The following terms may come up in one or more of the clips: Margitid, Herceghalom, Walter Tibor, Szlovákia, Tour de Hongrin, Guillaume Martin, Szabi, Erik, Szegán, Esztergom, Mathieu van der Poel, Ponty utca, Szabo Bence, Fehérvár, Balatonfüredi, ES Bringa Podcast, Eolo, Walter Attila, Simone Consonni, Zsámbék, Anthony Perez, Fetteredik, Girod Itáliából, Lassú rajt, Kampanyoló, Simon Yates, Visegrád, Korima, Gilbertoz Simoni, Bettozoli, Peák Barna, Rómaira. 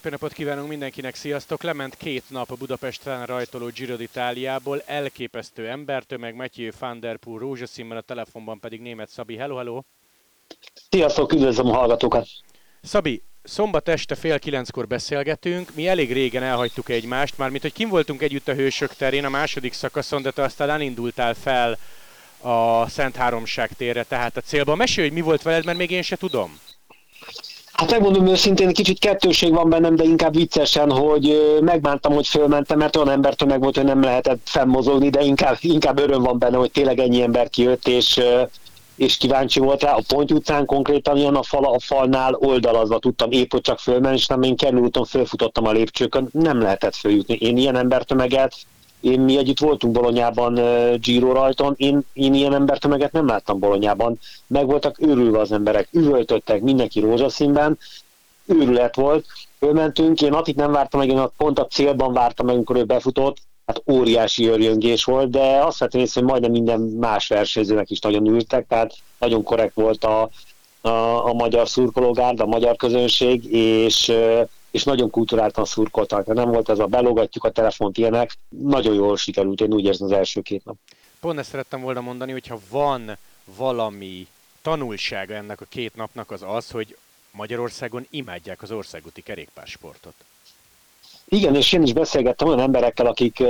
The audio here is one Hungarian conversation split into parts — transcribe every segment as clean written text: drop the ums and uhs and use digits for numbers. Szép napot kívánunk mindenkinek, sziasztok! Lement két nap a Budapesten rajtoló Girod Itáliából, elképesztő embertömeg, Mathieu van der Poel rózsaszínben, a telefonban pedig német Szabi. Hello, hello! Sziasztok, üdvözlöm a hallgatókat! Szabi, szombat este 8:30-kor beszélgetünk, mi elég régen elhagytuk egymást, mármint hogy kim voltunk együtt a Hősök terén a második szakaszon, de te aztán elindultál fel a Szent Háromság térre, tehát a célba. Mesélj, hogy mi volt veled, mert még én se tudom. Hát megmondom őszintén, kicsit kettőség van bennem, de inkább viccesen, hogy megbántam, hogy fölmentem, mert olyan embertömeg volt, hogy nem lehetett fennmozogni, de inkább öröm van benne, hogy tényleg ennyi ember kijött, és kíváncsi volt rá. A Ponty utcán konkrétan ilyen a falnál oldalazva tudtam épp, hogy csak fölmenni, és nem, én kerülúton fölfutottam a lépcsőkön, nem lehetett följutni. Én ilyen embertömeget, mi együtt voltunk Balonyában Giro rajton, én ilyen embertömeget nem láttam Balonyában. Meg voltak őrülve az emberek, üvöltöttek, mindenki rózsaszínben, őrület volt. Fölmentünk, én Attit nem vártam meg, én pont a célban vártam meg, amikor ő befutott, hát óriási őrjöngés volt, de azt vettem észre, hogy majdnem minden más versenyzőnek is nagyon ültek, tehát nagyon korrekt volt a magyar szurkológárd, a magyar közönség, és nagyon kulturáltan szurkoltak. Nem volt ez a belógatjuk a telefont, ilyenek. Nagyon jól sikerült, én úgy érzem, az első két nap. Pont ezt szerettem volna mondani, hogyha van valami tanulsága ennek a két napnak, az az, hogy Magyarországon imádják az országúti kerékpársportot. Igen, és én is beszélgettem olyan emberekkel, akik,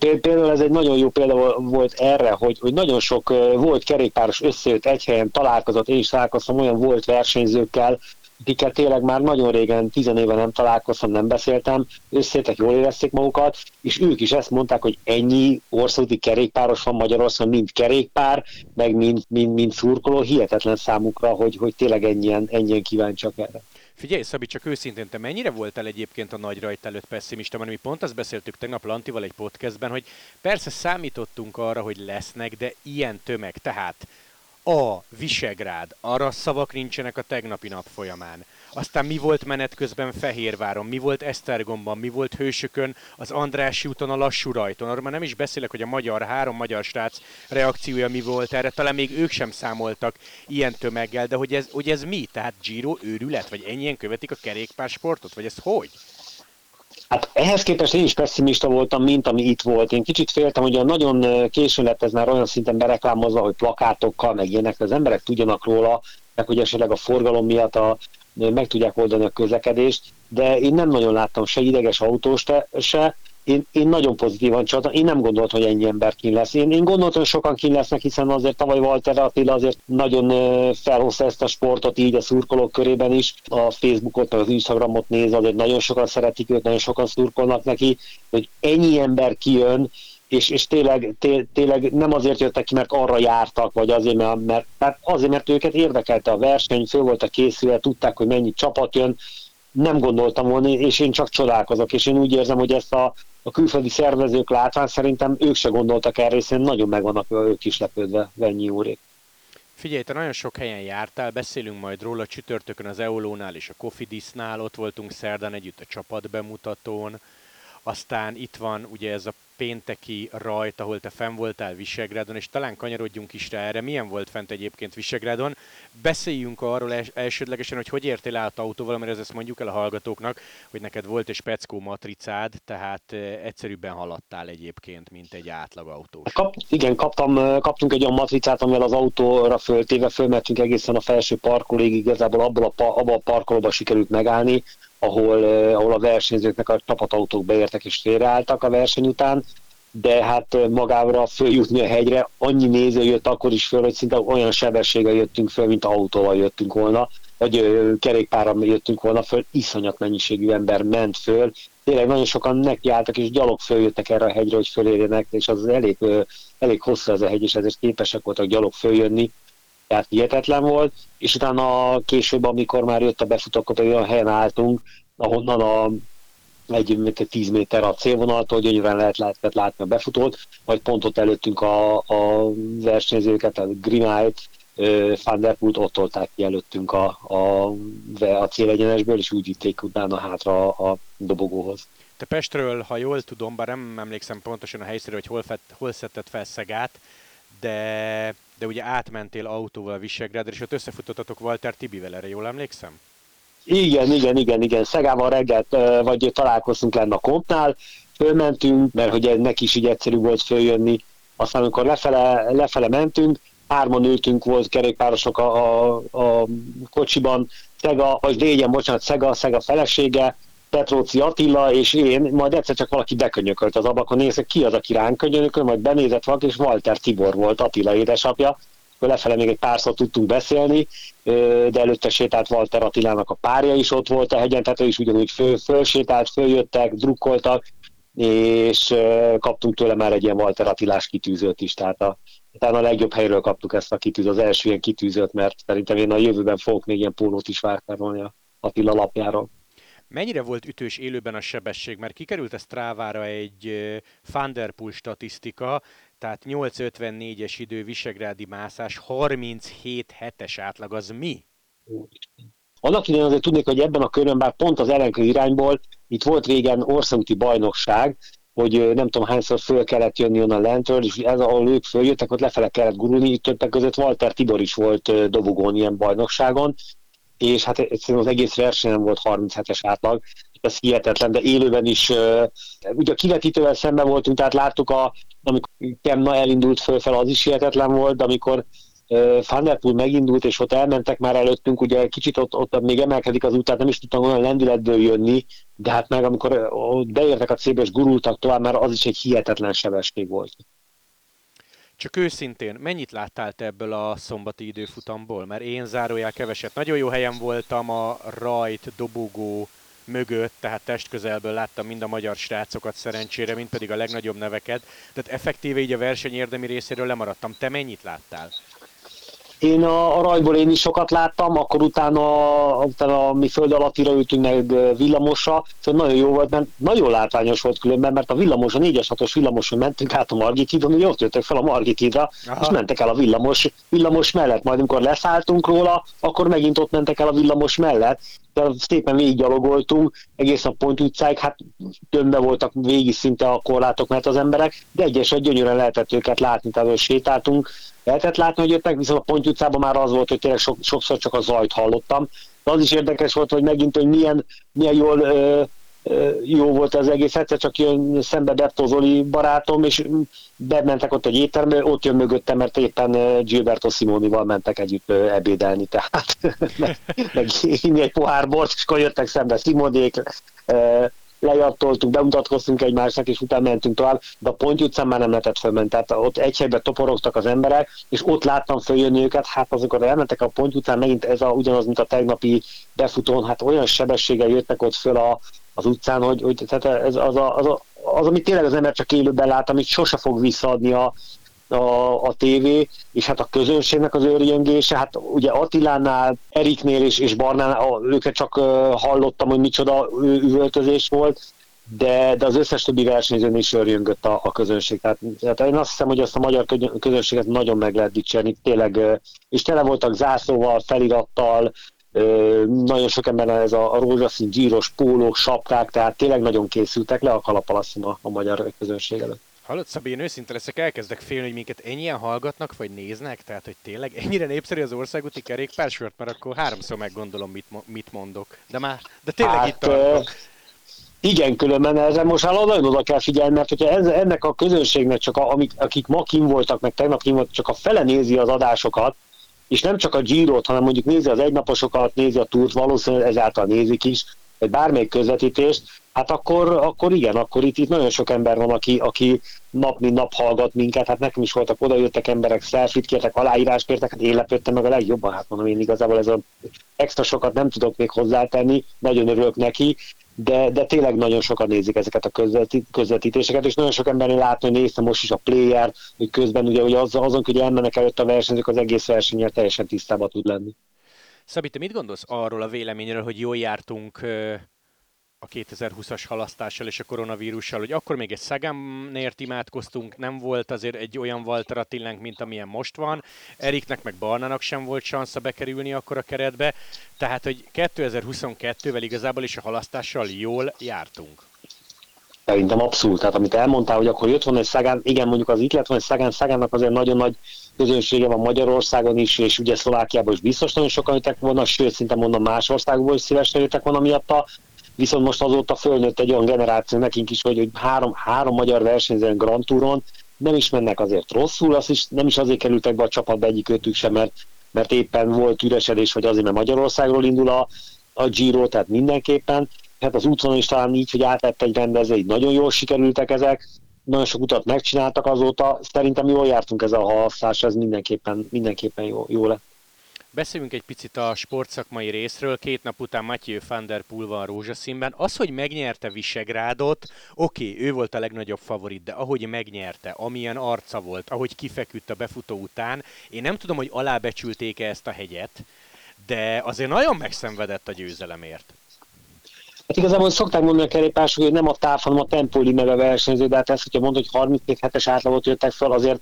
például ez egy nagyon jó példa volt erre, hogy nagyon sok volt kerékpáros összejött egy helyen, találkozott, én is találkoztam olyan volt versenyzőkkel, akikkel tényleg már nagyon régen, 10 éve nem találkoztam, nem beszéltem, összejöttek, jól érezték magukat, és ők is ezt mondták, hogy ennyi országúti kerékpáros van Magyarországon, mind kerékpár, meg mind szurkoló, hihetetlen számukra, hogy tényleg ennyien kíváncsiak erre. Figyelj, Szabi, csak őszintén, te mennyire voltál egyébként a nagy rajt előtt pesszimista? Mert mi pont azt beszéltük tegnap Lantival egy podcastben, hogy persze számítottunk arra, hogy lesznek, de ilyen tömeg, tehát a Visegrád, arra szavak nincsenek a tegnapi nap folyamán. Aztán mi volt menet közben Fehérváron, mi volt Esztergomban, mi volt Hősökön, az Andrássy úton, a Lassú rajton. Arra már nem is beszélek, hogy a három magyar srác reakciója mi volt erre, talán még ők sem számoltak ilyen tömeggel, de hogy ez mi? Tehát Giro őrület, vagy ennyien követik a kerékpársportot, vagy ez hogy? Hát ehhez képest én is pessimista voltam, mint ami itt volt. Én kicsit féltem, hogy nagyon későn lett ez már olyan szinten bereklámozva, hogy plakátokkal, meg ilyenek, az emberek tudjanak róla, meg hogy esetleg a forgalom miatt meg tudják oldani a közlekedést, de én nem nagyon láttam se ideges autóst, se. Én nagyon pozitívan csaltam, én nem gondoltam, hogy ennyi ember kín lesz. Én gondoltam, hogy sokan kín lesznek, hiszen azért tavaly Walter Attila azért nagyon felhozta ezt a sportot így a szurkolók körében is. A Facebookot, meg az Instagramot néz, azért nagyon sokan szeretik őt, nagyon sokan szurkolnak neki, hogy ennyi ember kijön, és tényleg nem azért jöttek ki, mert arra jártak, vagy azért, mert őket érdekelte a verseny, föl voltak készülve, tudták, hogy mennyi csapat jön. Nem gondoltam volna, és én csak csodálkozok, és én úgy érzem, hogy ezt a külföldi szervezők látván, szerintem ők se gondoltak erre, hiszen nagyon meg vannak ők is lepődve, Vennyi úrék. Figyelj, te nagyon sok helyen jártál, beszélünk majd róla csütörtökön az Eolónál és a Kofidisnál, ott voltunk szerdán együtt a csapatbemutatón, aztán itt van ugye ez a pénteki rajt, ahol te fenn voltál Visegrádon, és talán kanyarodjunk is rá erre. Milyen volt fent egyébként Visegrádon? Beszéljünk arról elsődlegesen, hogy értél át autóval, mert ezt mondjuk el a hallgatóknak, hogy neked volt egy speckó matricád, tehát egyszerűbben haladtál egyébként, mint egy átlag autós. Kaptunk egy olyan matricát, amivel az autóra föltéve fölmentünk egészen a felső parkolóig, igazából abba a parkolóba sikerült megállni, ahol a versenyzőknek a csapatautók beértek és félreálltak a verseny után, de hát magára följutni a hegyre, annyi néző jött akkor is föl, hogy szinte olyan sebességgel jöttünk föl, mint autóval jöttünk volna, vagy kerékpárral jöttünk volna föl, iszonyat mennyiségű ember ment föl, tényleg nagyon sokan nekiálltak és gyalog följöttek erre a hegyre, hogy fölérjenek, és az elég hosszú ez a hegy, és ezért képesek voltak gyalog följönni, tehát hihetetlen volt, és utána később, amikor már jött a befutókat, olyan helyen álltunk, ahonnan egy 10 méter a célvonaltól gyönyörűen lehetett látni a befutót, majd pont ott előttünk a versenyzőket, a Grimájt, Van der Poelt ott tolták ki előttünk a célegyenesből, és úgy vitték utána hátra a dobogóhoz. Te Pestről, ha jól tudom, bár nem emlékszem pontosan a helyszínre, hogy hol szedted fel Szegát, de ugye átmentél autóval Visegrádra, és ott összefutottatok Walter Tibivel, erre jól emlékszem? Igen. Szegában reggel vagy találkoztunk lenne a kompnál, fölmentünk, mert hogy neki is így egyszerű volt följönni. Aztán amikor lefele mentünk, hárman ültünk, volt kerékpárosok a kocsiban, Szega felesége, Petróci Attila és én, majd egyszer csak valaki bekönyökölt az ablakon, nézek, ki az, aki ránk könyököl, majd benézett valaki, és Walter Tibor volt, Attila édesapja. Lefele még egy párszor tudtunk beszélni, de előtte sétált Walter Attilának a párja is ott volt a hegyen, tehát ő is ugyanúgy fölsétált, följöttek, drukkoltak, és kaptunk tőle már egy ilyen Walter Attilás kitűzőt is, tehát a legjobb helyről kaptuk ezt a kitűzőt, az első ilyen kitűzőt, mert szerintem én a jövőben fogok még ilyen pólót is vásárolni a Attila lapjáról. Mennyire volt ütős élőben a sebesség? Mert kikerült a Strávára egy van der Poel statisztika, tehát 8.54-es idő visegrádi mászás, 37 hetes átlag, az mi? Annak idején azért tudnék, hogy ebben a körön, bár pont az ellenkező irányból, itt volt régen országúti bajnokság, hogy nem tudom hányszor föl kellett jönni onnan lentről, és ez, ahol ők följöttek, ott lefele kellett gurulni, itt többek között Walter Tibor is volt dobogón ilyen bajnokságon, és hát az egész versenyen volt 37-es átlag, ez hihetetlen, de élőben is, ugye a kivetítővel szemben voltunk, tehát láttuk, amikor Kemna elindult fölfel, az is hihetetlen volt, de amikor van der Poel megindult, és ott elmentek már előttünk, ugye kicsit ott még emelkedik az út, tehát nem is tudtam olyan lendületből jönni, de hát meg amikor ott beértek a célba és gurultak tovább, már az is egy hihetetlen sebesség volt. Csak őszintén, mennyit láttál te ebből a szombati időfutamból? Mert én keveset. Nagyon jó helyen voltam a rajt dobogó mögött, tehát testközelből láttam mind a magyar srácokat szerencsére, mind pedig a legnagyobb neveket. Tehát effektíve így a verseny érdemi részéről lemaradtam. Te mennyit láttál? Én a rajtból én is sokat láttam, akkor utána mi föld alattira ültünk meg villamosra, szóval nagyon jó volt, mert nagyon látványos volt különben, mert a villamos, a 4-6-os villamoson mentünk át a Margitidon, ugye ott jöttek fel a Margitidra, és mentek el a villamos mellett, majd amikor leszálltunk róla, akkor megint ott mentek el a villamos mellett, de szépen végiggyalogoltunk, egész a Ponty utcáig, hát tömbe voltak végig szinte a korlátok, mert az emberek, de egyesek gyönyörűen lehetett őket látni, tehát sétáltunk, lehetett látni, hogy jöttek, viszont a Ponty utcában már az volt, hogy tényleg sokszor csak a zajt hallottam. De az is érdekes volt, hogy megint, hogy milyen jól jó volt az egész. Egyszer csak jön szembe Bettozoli barátom, és bementek ott egy éttermbe, ott jön mögöttem, mert éppen Gilbertoz Simonival mentek együtt ebédelni, tehát meg inni egy pohár bort, és akkor jöttek szembe Simodék, lejattoltuk, bemutatkoztunk egymásnak, és utána mentünk tovább, de a Ponty utcán már nem lehetett fölmenni, tehát ott egy helyben toporogtak az emberek, és ott láttam följönni őket, hát azokor elmentek a Ponty utcán, megint ez ugyanaz, mint a tegnapi befutón, hát olyan sebességgel jöttek ott föl az utcán, hogy tehát ez az, amit tényleg az ember csak élőben lát, amit sose fog visszaadni a tévé, és hát a közönségnek az őrjöngése, hát ugye Attilánál, Eriknél és Barnánál őket csak hallottam, hogy micsoda üvöltözés volt, de az összes többi versenyzőn is őrjöngött a közönség. Tehát én azt hiszem, hogy azt a magyar közönséget nagyon meg lehet dicsérni, tényleg, és tele voltak zászlóval, felirattal, nagyon sok emberen ez a rózsaszín, gyíros pólók, sapkák, tehát tényleg nagyon készültek le a kalappal a magyar közönség előtt. Hallod, Szabi, én őszinte leszek, elkezdek félni, hogy minket ennyien hallgatnak, vagy néznek, tehát hogy tényleg ennyire népszerű az országúti kerékpársört, mert akkor háromszor meggondolom, mit mondok. De tényleg hát, itt tartok. Igen, különben ezzel most már nagyon oda kell figyelni, mert hogyha ennek a közönségnek, csak akik ma kim voltak, meg tegnap kim voltak, csak a fele nézi az adásokat, és nem csak a Girot, hanem mondjuk nézi az egynaposokat, nézi a Tourt, valószínűleg ezáltal nézik is, vagy bármelyik közvetítést, hát akkor igen, akkor itt nagyon sok ember van, aki nap mint nap hallgat minket, hát nekem is voltak, oda jöttek emberek, selfie-t kértek, aláírás kértek, hát én lepődtem meg a legjobban, hát mondom, én igazából ez extra sokat nem tudok még hozzátenni, nagyon örülök neki, de tényleg nagyon sokan nézik ezeket a közvetítéseket, és nagyon sok embernél látni, hogy néztem most is a player, hogy közben ugye azon, hogy elmennek előtt a versenyzők, az egész versennyel teljesen tisztában tud lenni. Szabi, te mit gondolsz arról a véleményről, hogy jól jártunk a 2020-as halasztással és a koronavírussal, hogy akkor még egy Szegánért imádkoztunk, nem volt azért egy olyan Walter Attilánk, mint amilyen most van, Eriknek meg Barnának sem volt sansza bekerülni akkor a keretbe, tehát hogy 2022-vel igazából is a halasztással jól jártunk. Szerintem abszolút. Tehát amit elmondtál, hogy akkor jött volna egy Szegán, igen, mondjuk az itt lett volna egy Szegán, Szegánnak azért nagyon nagy közönsége van Magyarországon is, és ugye Szlovákiában is biztos nagyon sokan jöttek volna, sőt, szinte mondom más országokból is szívesen jöttek volna miatta, viszont most azóta fölnőtt egy olyan generáció nekünk is, hogy három magyar versenyzőn Grand Touron nem is mennek azért rosszul, azt is nem is azért kerültek be a csapatba egyik őtük sem, mert éppen volt üresedés, vagy azért, mert Magyarországról indul a Giro, tehát mindenképpen. Hát az útvonal is talán így, hogy átlett egy rendezvény, így nagyon jól sikerültek ezek, nagyon sok utat megcsináltak azóta, szerintem jól jártunk ezzel a halasztás, ez mindenképpen jó lett. Beszéljünk egy picit a sportszakmai részről, 2 nap után Mathieu van der Poel van rózsaszínben. Az, hogy megnyerte Visegrádot, oké, ő volt a legnagyobb favorit, de ahogy megnyerte, amilyen arca volt, ahogy kifeküdt a befutó után, én nem tudom, hogy alábecsülték-e ezt a hegyet, de azért nagyon megszenvedett a győzelemért. Hát igazából szokták mondani a kerékpárosok, hogy nem a táv, hanem a tempóli meg a versenyző, de hát ezt, hogyha mondod, hogy 32-7-es átlagot jöttek fel, azért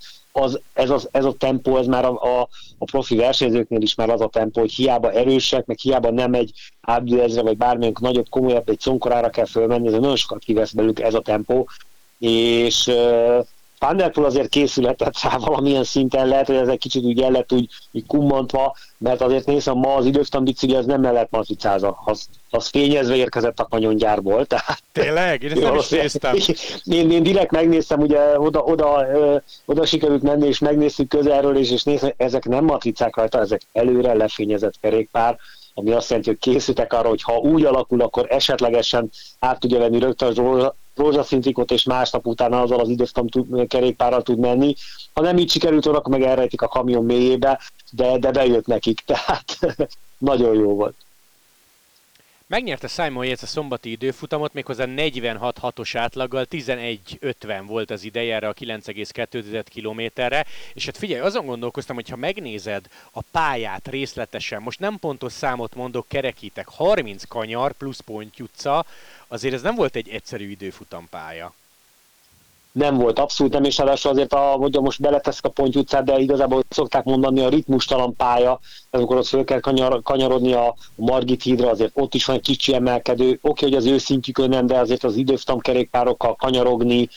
ez a tempó, ez már a profi versenyzőknél is már az a tempó, hogy hiába erősek, meg hiába nem egy ábdőezre, vagy bármilyen nagyobb, komolyabb, egy szonkorára kell fölmenni, ez nagyon sokat kivesz belük ez a tempó, és van der Poel azért készületett rá valamilyen szinten, lehet, hogy ez egy kicsit úgy el lett úgy kummantva, mert azért nézem, ma az időftambicili az nem mellett matricáza, az fényezve érkezett a kanyongyárból. Tehát, tényleg? Én ezt nem is néztem. Én direkt megnéztem, ugye oda sikerült menni, és megnéztük közelről, és néztem, ezek nem matricák rajta, ezek előre lefényezett kerékpár, ami azt jelenti, hogy készültek arra, hogy ha úgy alakul, akkor esetlegesen át tudja venni rögtön rózsaszintrikot, és másnap utána azzal az időszakban kerékpárral tud menni. Ha nem így sikerült, akkor meg elrejtik a kamion mélyébe, de bejött nekik, tehát nagyon jó volt. Megnyerte Simon Yates a szombati időfutamot, méghozzá 46-6-os átlaggal, 11.50 volt az ideje erre a 9,2 kilométerre, és hát figyelj, azon gondolkoztam, hogy ha megnézed a pályát részletesen, most nem pontos számot mondok, kerekítek, 30 kanyar plusz Ponty utca, azért ez nem volt egy egyszerű időfutampálya. Nem volt, abszolút nem, és ráadásul azért, hogyha most beleteszek a Ponty utcát, de igazából szokták mondani, a ritmustalan pálya, amikor ott föl kell kanyarodni a Margitidra, azért ott is van egy kicsi emelkedő, oké, hogy az ő szintjükön nem, de azért az időfutamkerékpárokkal kanyarogni,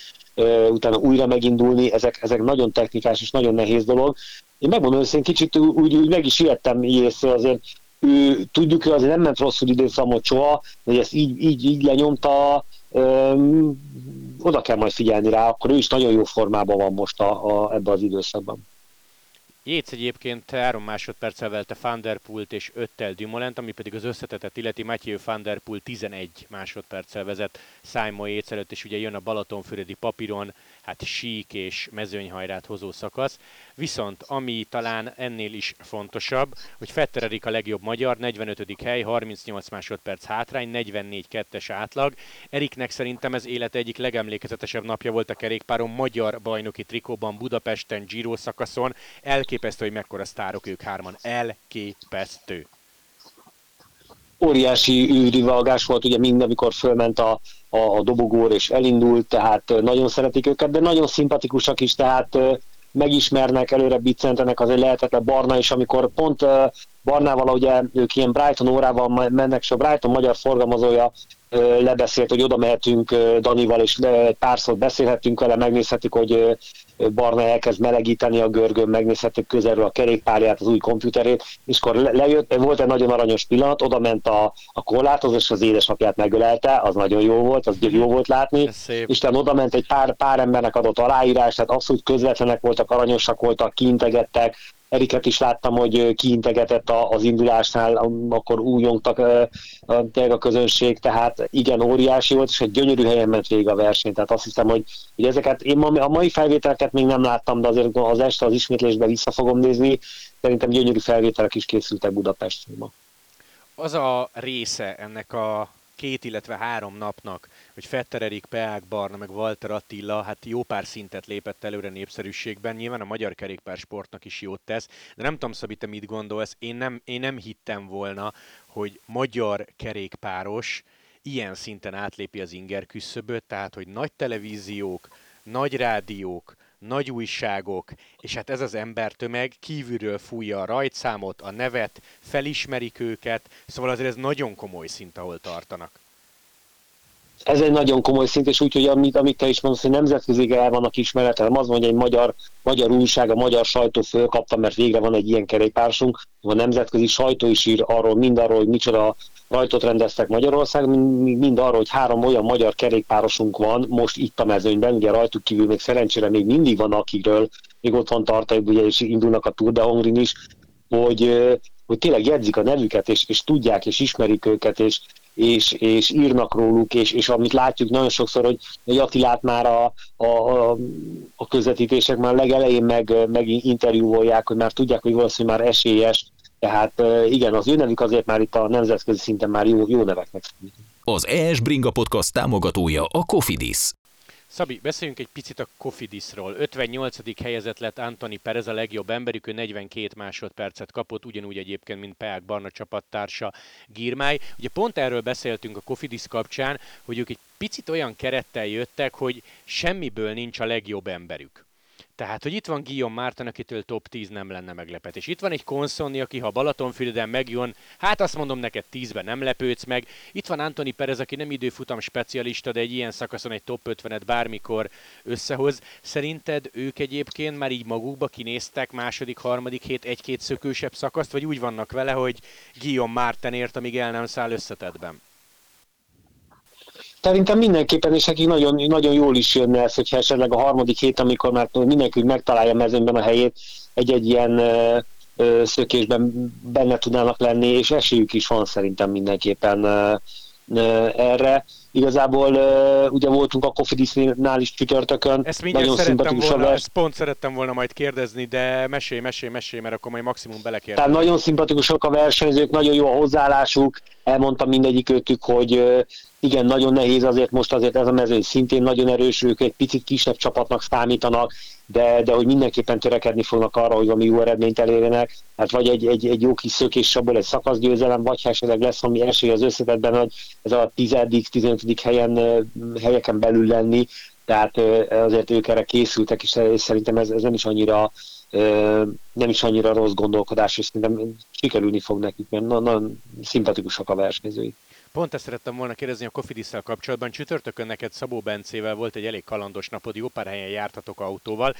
utána újra megindulni, ezek nagyon technikás és nagyon nehéz dolog. Én megmondom őszintén, kicsit úgy meg is ijedtem észre, azért ő, tudjuk, hogy azért nem ment rosszul időfutamot soha, hogy ezt így lenyomta, oda kell majd figyelni rá, akkor ő is nagyon jó formában van most ebben az időszakban. Yates egyébként 3 másodperccel velte van der Poelt és 5-tel Dumoulint, ami pedig az összetettet illeti, Mathieu van der Poel 11 másodperccel vezet Simon Yates előtt, és ugye jön a Balatonfüredi papíron, hát sík és mezőnyhajrát hozó szakasz. Viszont ami talán ennél is fontosabb, hogy Fetteredik a legjobb magyar, 45. hely, 38 másodperc hátrány, 44-2-es átlag. Eriknek szerintem ez élete egyik legemlékezetesebb napja volt a kerékpáron, magyar bajnoki trikóban, Budapesten, Giro szakaszon. Elképesztő, hogy mekkora sztárok ők hárman. Elképesztő. Óriási űrrivalgás volt, ugye mind, amikor fölment a dobogór és elindult, tehát nagyon szeretik őket, de nagyon szimpatikusak is, tehát megismernek, előre biccentenek, azért lehetetlen Barna is, amikor pont Barnával, ugye ők ilyen Brighton órával mennek, és a Brighton magyar forgalmazója lebeszélt, hogy oda mehetünk Danival, és pár szót beszélhetünk vele, megnézhetik, hogy Barna elkezd melegíteni a görgön, megnézhetik közelről a kerékpárját, az új komputerét, és akkor lejött, volt egy nagyon aranyos pillanat, oda ment a korláthoz, és az édesapját megölelte, az nagyon jó volt, az jó volt látni, és talán oda ment egy pár embernek adott aláírás, tehát abszolút közvetlenek voltak, aranyosak voltak, kiintegettek, Eriket is láttam, hogy kiintegetett az indulásnál, akkor újongtak a közönség, tehát igen, óriási volt, és egy gyönyörű helyen ment végig a verseny, tehát azt hiszem, hogy ezeket, én a mai felvételeket még nem láttam, de azért az este az ismétlésben vissza fogom nézni, szerintem gyönyörű felvételek is készültek Budapestről. Az a része ennek a 2, illetve 3 napnak, hogy Fetteredik, Peák Barna, meg Walter Attila, hát jó pár szintet lépett előre népszerűségben, nyilván a magyar kerékpársportnak is jót tesz, de nem tudom, Szabi, te mit gondolsz, én nem hittem volna, hogy magyar kerékpáros ilyen szinten átlépi az inger küszöböt, tehát hogy nagy televíziók, nagy rádiók, nagy újságok, és hát ez az embertömeg kívülről fújja a rajtszámot, a nevet, felismerik őket, szóval azért ez nagyon komoly szint, ahol tartanak. Ez egy nagyon komoly szint, és úgyhogy amit te is mondasz, hogy nemzetközileg el vannak ismeretelem, az mondja, hogy egy magyar újság, a magyar sajtó fölkapta, mert végre van egy ilyen kerékpársunk, a nemzetközi sajtó is ír arról, mind arról, hogy micsoda rajtot rendeztek Magyarország, mind arról, hogy 3 olyan magyar kerékpárosunk van most itt a mezőnyben, ugye rajtuk kívül még szerencsére még mindig van, akiről még otthon tartajuk, ugye, és indulnak a Tour de Hongrin is, hogy tényleg jegyzik a nevüket, és tudják, és ismerik őket, és írnak róluk, és amit látjuk nagyon sokszor, hogy Attilát már a közvetítések már legelején meg interjúolják, hogy már tudják, hogy valószínűleg már esélyes, tehát igen, az ő nevük azért már itt a nemzetközi szinten már jó neveknek. Az ES Bringa Podcast támogatója a Kofidis. Szabi, beszéljünk egy picit a Kofidisról. 58. helyezett lett Antoni Perez, a legjobb emberük, ő 42 másodpercet kapott, ugyanúgy egyébként, mint Peák Barna csapattársa Girmay. Ugye pont erről beszéltünk a Kofidis kapcsán, hogy ők egy picit olyan kerettel jöttek, hogy semmiből nincs a legjobb emberük. Tehát, hogy itt van Guillaume Martin, akitől top 10 nem lenne meglepetés. Itt van egy Konszonni, aki ha Balatonfüreden megjön, hát azt mondom neked, 10-ben nem lepődsz meg. Itt van Antoni Perez, aki nem időfutam specialista, de egy ilyen szakaszon egy top 50-et bármikor összehoz. Szerinted ők egyébként már így magukba kinéztek második, harmadik hét egy-két szökősebb szakaszt, vagy úgy vannak vele, hogy Guillaume Martinért, amíg el nem száll összetettben? Szerintem mindenképpen, és nekik nagyon, nagyon jól is jönne ez, hogyha esetleg a harmadik hét, amikor már mindenki megtalálja a mezőnyben a helyét, egy-egy ilyen szökésben benne tudnának lenni, és esélyük is van szerintem mindenképpen erre. Igazából ugye voltunk a Kofidisnál is csütörtökön. Ezt mindjárt szerettem volna, ezt pont szerettem volna majd kérdezni, de mesélj, mert akkor majd maximum belekérdezem. Tehát nagyon szimpatikusak a versenyzők, nagyon jó a hozzáállásuk, elmondta mindegyik őtük, hogy igen, nagyon nehéz azért most, azért ez a mezőny szintén nagyon erős, ők egy picit kisebb csapatnak számítanak, de hogy mindenképpen törekedni fognak arra, hogy valami jó eredményt elérjenek, hát vagy egy jó kis szökés, abból egy szakaszgyőzelem, vagy ha esetleg lesz valami esély az összetettben, hogy ez a 10.-15. helyeken belül lenni, tehát azért ők erre készültek, és szerintem ez nem is annyira rossz gondolkodás, és szerintem sikerülni fog nekik, mert nagyon szimpatikusak a versenyzői. Pont ezt szerettem volna kérdezni a Kofidisszel kapcsolatban. Csütörtökön neked Szabó Bencével volt egy elég kalandos napod, jó pár helyen jártatok autóval.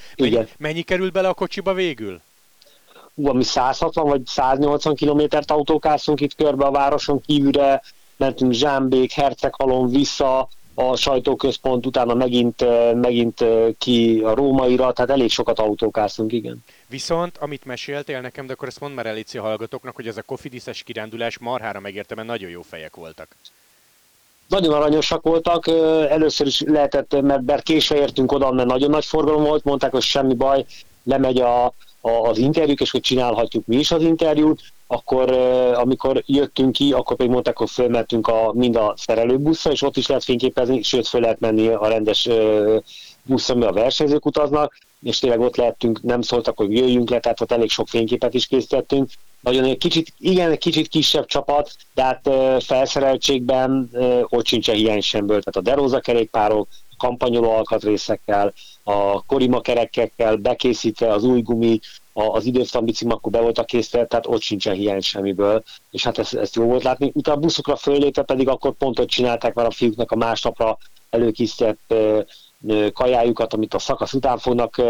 Mennyi került bele a kocsiba végül? Ami 160 vagy 180 kilométert autókáztunk itt körbe a városon kívülre, mentünk Zsámbék, Herceghalom, vissza a sajtóközpont, utána megint ki a Rómaira, tehát elég sokat autókáztunk, igen. Viszont, amit meséltél nekem, de akkor ezt mondd már el, Lici, a hallgatóknak, hogy ez a Kofidis-es kirándulás marhára megérte, mert nagyon jó fejek voltak. Nagyon aranyosak voltak, először is lehetett, mert késve értünk oda, mert nagyon nagy forgalom volt, mondták, hogy semmi baj, lemegy az interjúk, és hogy csinálhatjuk mi is az interjút, akkor amikor jöttünk ki, akkor pedig mondták, hogy fölmentünk mind a szerelőbuszra, és ott is lehet fényképezni, sőt föl lehet menni a rendes buszra, ami a versenyzők utaznak, és tényleg ott lehettünk, nem szóltak, hogy jöjjünk le, tehát ott elég sok fényképet is készítettünk. Nagyon egy kicsit kisebb csapat, de hát felszereltségben ott sincsen hiány semből, tehát a deróza kerékpárok, kampanyoló alkatrészekkel, a korima kerekekkel bekészítve, az új gumi, az időszakban bicimakó be voltak készítve, tehát ott sincsen hiány semmiből, és hát ezt jó volt látni. Utána a buszokra föllépve pedig akkor pont ott csinálták már a fiúknak a másnapra előkészített kajájukat, amit a szakasz után fognak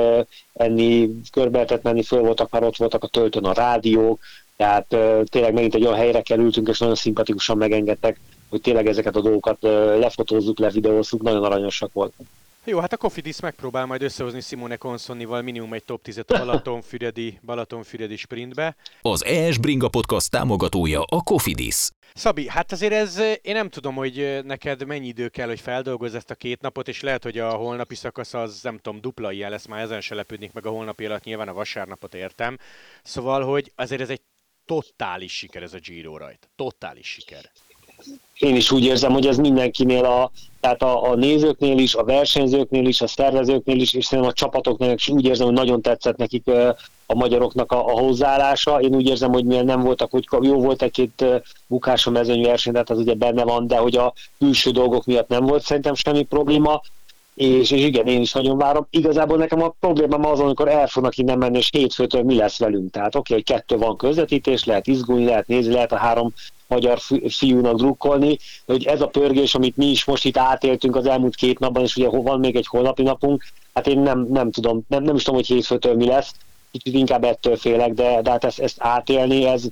enni, körbe lehetett menni, föl voltak, már ott voltak a töltön a rádiók, tehát tényleg megint egy olyan helyre kerültünk, és nagyon szimpatikusan megengedtek, hogy tényleg ezeket a dolgokat lefotózzuk, levideózzuk, nagyon aranyosak voltak. Jó, hát a Kofidis megpróbál majd összehozni Simone Consonnival minimum egy top 10-et a Balatonfüredi sprintbe. Az ES Bringa Podcast támogatója a Kofidis. Szabi, hát azért ez, én nem tudom, hogy neked mennyi idő kell, hogy feldolgozz ezt a 2 napot, és lehet, hogy a holnapi szakasz az, nem tudom, dupla ilyen lesz, már ezen se lepődnék meg a holnapi alatt, nyilván a vasárnapot értem. Szóval, hogy azért ez egy totális siker, ez a Giro rajt. Totális siker. Én is úgy érzem, hogy ez mindenkinél, tehát a nézőknél is, a versenyzőknél is, a szervezőknél is, és szerintem a csapatoknál is úgy érzem, hogy nagyon tetszett nekik a magyaroknak a hozzáállása. Én úgy érzem, hogy mivel nem voltak, hogy jó volt egy-két bukás a mezőnyverseny, tehát az ugye benne van, de hogy a külső dolgok miatt nem volt szerintem semmi probléma. És igen, én is nagyon várom. Igazából nekem a problémám az, amikor el fognak innen menni, és hétfőtől mi lesz velünk. Tehát oké, hogy 2 van közvetítés, lehet izgulni, lehet nézni, lehet a 3 magyar fiúnak drukkolni, hogy ez a pörgés, amit mi is most itt átéltünk az elmúlt 2 napban, és ugye van még egy holnapi napunk, hát én nem tudom, nem is tudom, hogy hétfőtől mi lesz, kicsit inkább ettől félek, de hát ezt átélni, ez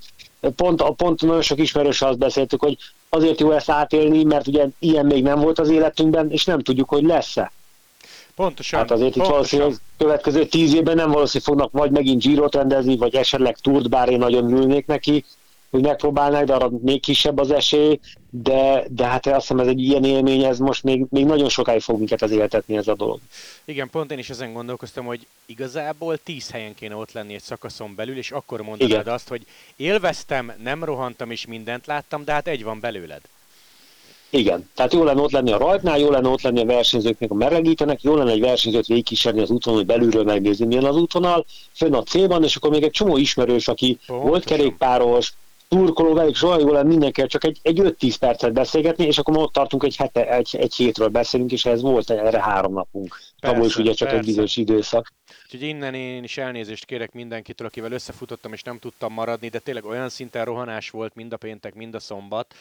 pont nagyon sok ismerős azt beszéltük, hogy azért jó ezt átélni, mert ugye ilyen még nem volt az életünkben, és nem tudjuk, hogy lesz-e. Pontosan. Hát azért pontosan. Itt valószínűleg következő 10 évben nem valószínűleg fognak vagy megint Girot rendezni, vagy esetleg Tourt, bár én nagyon ülnék neki, hogy megpróbálnák, de arra még kisebb az esély, de hát azt hiszem ez egy ilyen élmény, ez most még nagyon sokáig fog minket az életetni ez a dolog. Igen, pont én is ezen gondolkoztam, hogy igazából 10 helyen kéne ott lenni egy szakaszon belül, és akkor mondanád azt, hogy élveztem, nem rohantam és mindent láttam, de hát egy van belőled. Igen, tehát jó lenne ott lenni a rajtnál, jó lenne ott lenni a versenyzőknek, a melegítenek, jó lenne egy versenyzőt végigkísérni az úton, hogy belülről megnézni, milyen az útonal, fönn a célban, és akkor még egy csomó ismerős, aki volt kerékpáros, turkoló velük, soha jó lenne mindenkivel csak egy 5-10 percet beszélgetni, és akkor ott tartunk egy hétről beszélünk, és ez volt erre 3 napunk. Tavaly is ugye csak persze. Egy bizonyos időszak. Úgyhogy innen én is elnézést kérek mindenkitől, akivel összefutottam, és nem tudtam maradni, de tényleg olyan szinten rohanás volt mind a péntek, mind a szombat,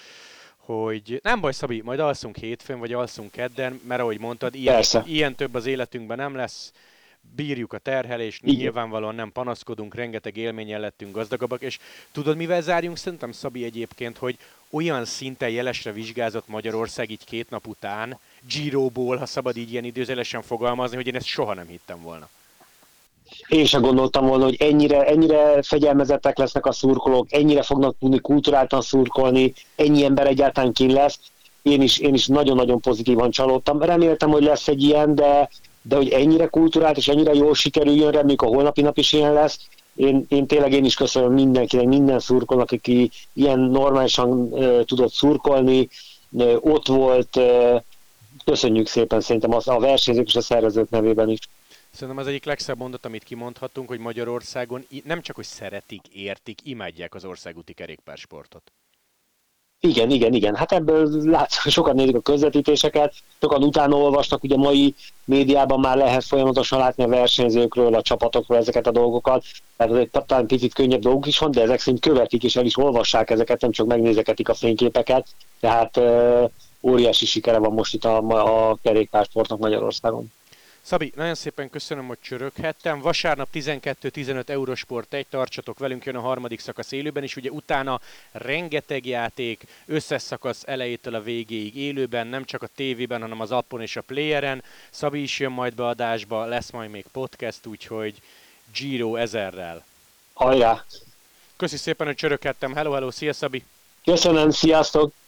hogy nem baj, Szabi, majd alszunk hétfőn, vagy alszunk kedden, mert ahogy mondtad, ilyen több az életünkben nem lesz. Bírjuk a terhelést, nyilvánvalóan nem panaszkodunk, rengeteg élménnyel lettünk gazdagabbak, és tudod, mivel zárjunk? Szerintem, Szabi, egyébként, hogy olyan szinten jelesre vizsgázott Magyarország így 2 nap után, Giroból, ha szabad így ilyen időzelesen fogalmazni, hogy én ezt soha nem hittem volna. Én sem gondoltam volna, hogy ennyire fegyelmezettek lesznek a szurkolók, ennyire fognak tudni kulturáltan szurkolni, ennyi ember egyáltalán kín lesz. Én is nagyon-nagyon pozitívan csalódtam. Reméltem, hogy lesz egy ilyen, de hogy ennyire kulturált és ennyire jól sikerüljön, reméljük a holnapi nap is ilyen lesz. Én tényleg én is köszönöm mindenkinek, minden szurkolnak, aki ilyen normálisan tudott szurkolni, ott volt. Köszönjük szépen szerintem a versenyzők és a szervezők nevében is. Szerintem az egyik legszebb mondat, amit kimondhatunk, hogy Magyarországon nem csak, hogy szeretik, értik, imádják az országúti kerékpársportot. Igen. Hát ebből látszik, sokan nézik a közvetítéseket, sokan utána olvasnak, ugye mai médiában már lehet folyamatosan látni a versenyzőkről, a csapatokról ezeket a dolgokat, tehát azért talán picit könnyebb dolgok is van, de ezek szerint követik és el is olvassák ezeket, nem csak megnézegetik a fényképeket, tehát óriási sikere van most itt a kerékpársportnak Magyarországon. Szabi, nagyon szépen köszönöm, hogy csöröghettem. Vasárnap 12-15 Eurosport 1, tartsatok velünk, jön a harmadik szakasz élőben, és ugye utána rengeteg játék, összes szakasz elejétől a végéig élőben, nem csak a tévében, hanem az appon és a playeren. Szabi is jön majd beadásba, lesz majd még podcast, úgyhogy Giro 1000-rel. Hajrá! Köszi szépen, hogy csöröghettem. Hello, szia Szabi! Köszönöm, sziasztok!